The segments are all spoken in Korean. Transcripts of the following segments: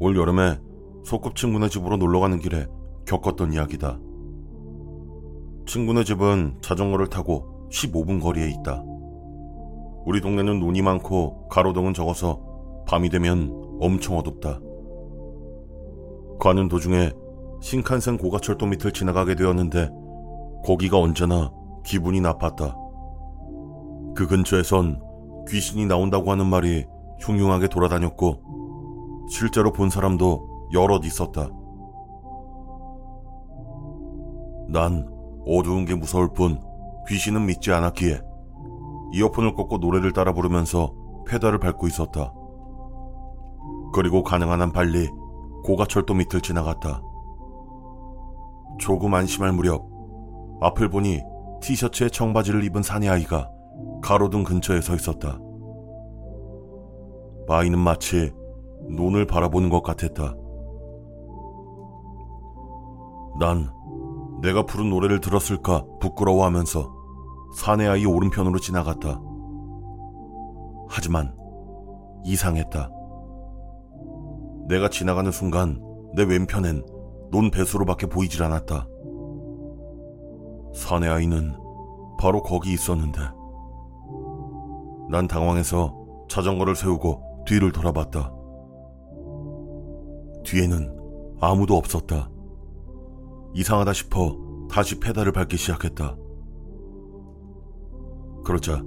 올 여름에 소꿉친구네 집으로 놀러가는 길에 겪었던 이야기다. 친구네 집은 자전거를 타고 15분 거리에 있다. 우리 동네는 눈이 많고 가로등은 적어서 밤이 되면 엄청 어둡다. 가는 도중에 신칸센 고가철도 밑을 지나가게 되었는데 거기가 언제나 기분이 나빴다. 그 근처에선 귀신이 나온다고 하는 말이 흉흉하게 돌아다녔고 실제로 본 사람도 여럿 있었다. 난 어두운 게 무서울 뿐 귀신은 믿지 않았기에 이어폰을 꽂고 노래를 따라 부르면서 페달을 밟고 있었다. 그리고 가능한 한 빨리 고가철도 밑을 지나갔다. 조금 안심할 무렵 앞을 보니 티셔츠에 청바지를 입은 사내아이가 가로등 근처에 서 있었다. 아이는 마치 논을 바라보는 것 같았다. 난 내가 부른 노래를 들었을까 부끄러워하면서 사내아이 오른편으로 지나갔다. 하지만 이상했다. 내가 지나가는 순간 내 왼편엔 논 배수로밖에 보이질 않았다. 사내아이는 바로 거기 있었는데 난 당황해서 자전거를 세우고 뒤를 돌아봤다. 뒤에는 아무도 없었다. 이상하다 싶어 다시 페달을 밟기 시작했다. 그러자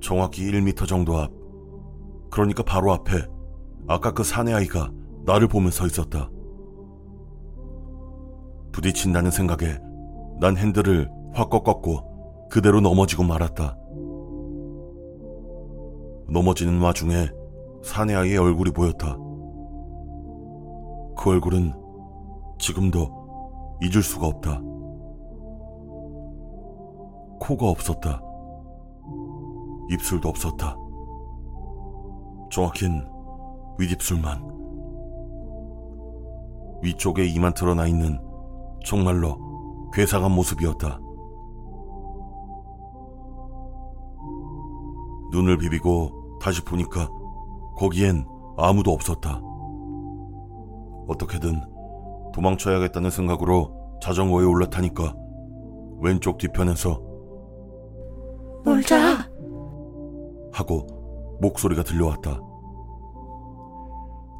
정확히 1m 정도 앞, 그러니까 바로 앞에 아까 그 사내아이가 나를 보며 서 있었다. 부딪힌다는 생각에 난 핸들을 확 꺾었고 그대로 넘어지고 말았다. 넘어지는 와중에 사내아이의 얼굴이 보였다. 그 얼굴은 지금도 잊을 수가 없다. 코가 없었다. 입술도 없었다. 정확히는 윗입술만. 위쪽에 이만 드러나 있는 정말로 괴상한 모습이었다. 눈을 비비고 다시 보니까 거기엔 아무도 없었다. 어떻게든 도망쳐야겠다는 생각으로 자전거에 올라타니까 왼쪽 뒤편에서 놀자! 하고 목소리가 들려왔다.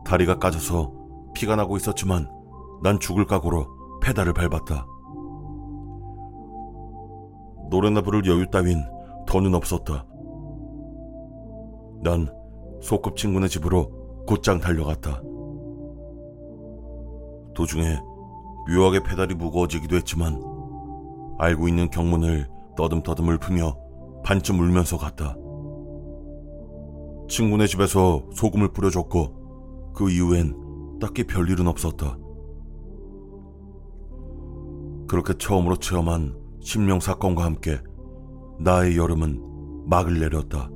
다리가 까져서 피가 나고 있었지만 난 죽을 각오로 페달을 밟았다. 노래나 부를 여유 따윈 더는 없었다. 난 소꿉친구네 집으로 곧장 달려갔다. 도중에 묘하게 페달이 무거워지기도 했지만 알고 있는 경문을 떠듬떠듬 울프며 반쯤 울면서 갔다. 친구네 집에서 소금을 뿌려줬고 그 이후엔 딱히 별일은 없었다. 그렇게 처음으로 체험한 심령사건과 함께 나의 여름은 막을 내렸다.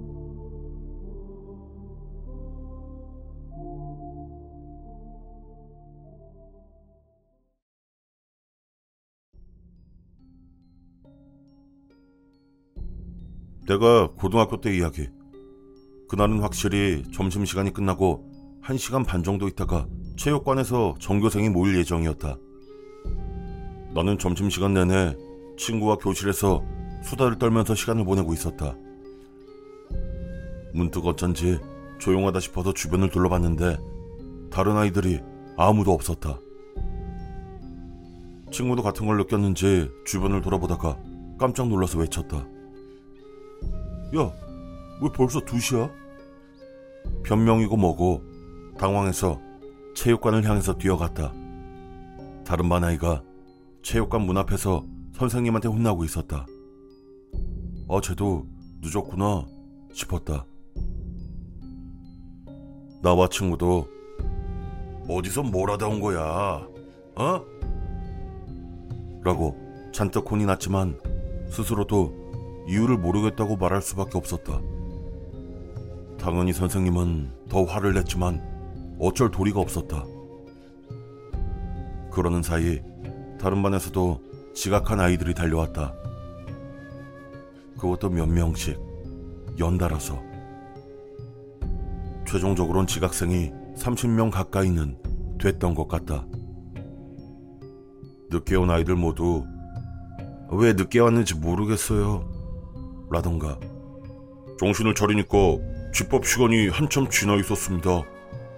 내가 고등학교 때 이야기. 그날은 확실히 점심시간이 끝나고 1시간 반 정도 있다가 체육관에서 전교생이 모일 예정이었다. 나는 점심시간 내내 친구와 교실에서 수다를 떨면서 시간을 보내고 있었다. 문득 어쩐지 조용하다 싶어서 주변을 둘러봤는데 다른 아이들이 아무도 없었다. 친구도 같은 걸 느꼈는지 주변을 돌아보다가 깜짝 놀라서 외쳤다. 야, 왜 벌써 2시야? 변명이고 뭐고 당황해서 체육관을 향해서 뛰어갔다. 다른 반 아이가 체육관 문 앞에서 선생님한테 혼나고 있었다. 아, 쟤도 늦었구나 싶었다. 나와 친구도 어디서 뭘 하다 온 거야? 어? 라고 잔뜩 혼이 났지만 스스로도 이유를 모르겠다고 말할 수밖에 없었다. 당연히 선생님은 더 화를 냈지만 어쩔 도리가 없었다. 그러는 사이 다른 반에서도 지각한 아이들이 달려왔다. 그것도 몇 명씩 연달아서. 최종적으로는 지각생이 30명 가까이는 됐던 것 같다. 늦게 온 아이들 모두 왜 늦게 왔는지 모르겠어요 라던가 정신을 차리니까 집밥 시간이 한참 지나 있었습니다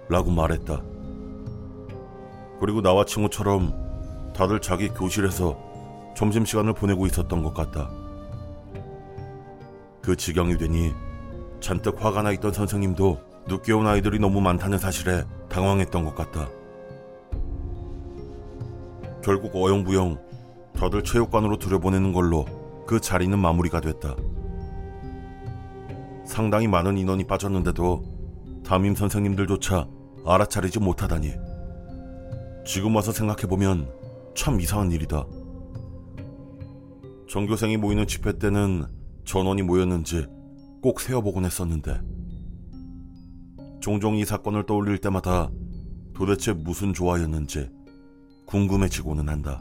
라고 말했다. 그리고 나와 친구처럼 다들 자기 교실에서 점심시간을 보내고 있었던 것 같다. 그 지경이 되니 잔뜩 화가 나 있던 선생님도 늦게 온 아이들이 너무 많다는 사실에 당황했던 것 같다. 결국 어영부영 다들 체육관으로 들여보내는 걸로 그 자리는 마무리가 됐다. 상당히 많은 인원이 빠졌는데도 담임 선생님들조차 알아차리지 못하다니 지금 와서 생각해보면 참 이상한 일이다. 전교생이 모이는 집회 때는 전원이 모였는지 꼭 세어보곤 했었는데 종종 이 사건을 떠올릴 때마다 도대체 무슨 조화였는지 궁금해지고는 한다.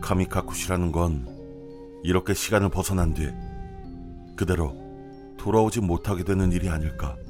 카미카쿠시라는 건 이렇게 시간을 벗어난 뒤 그대로 돌아오지 못하게 되는 일이 아닐까.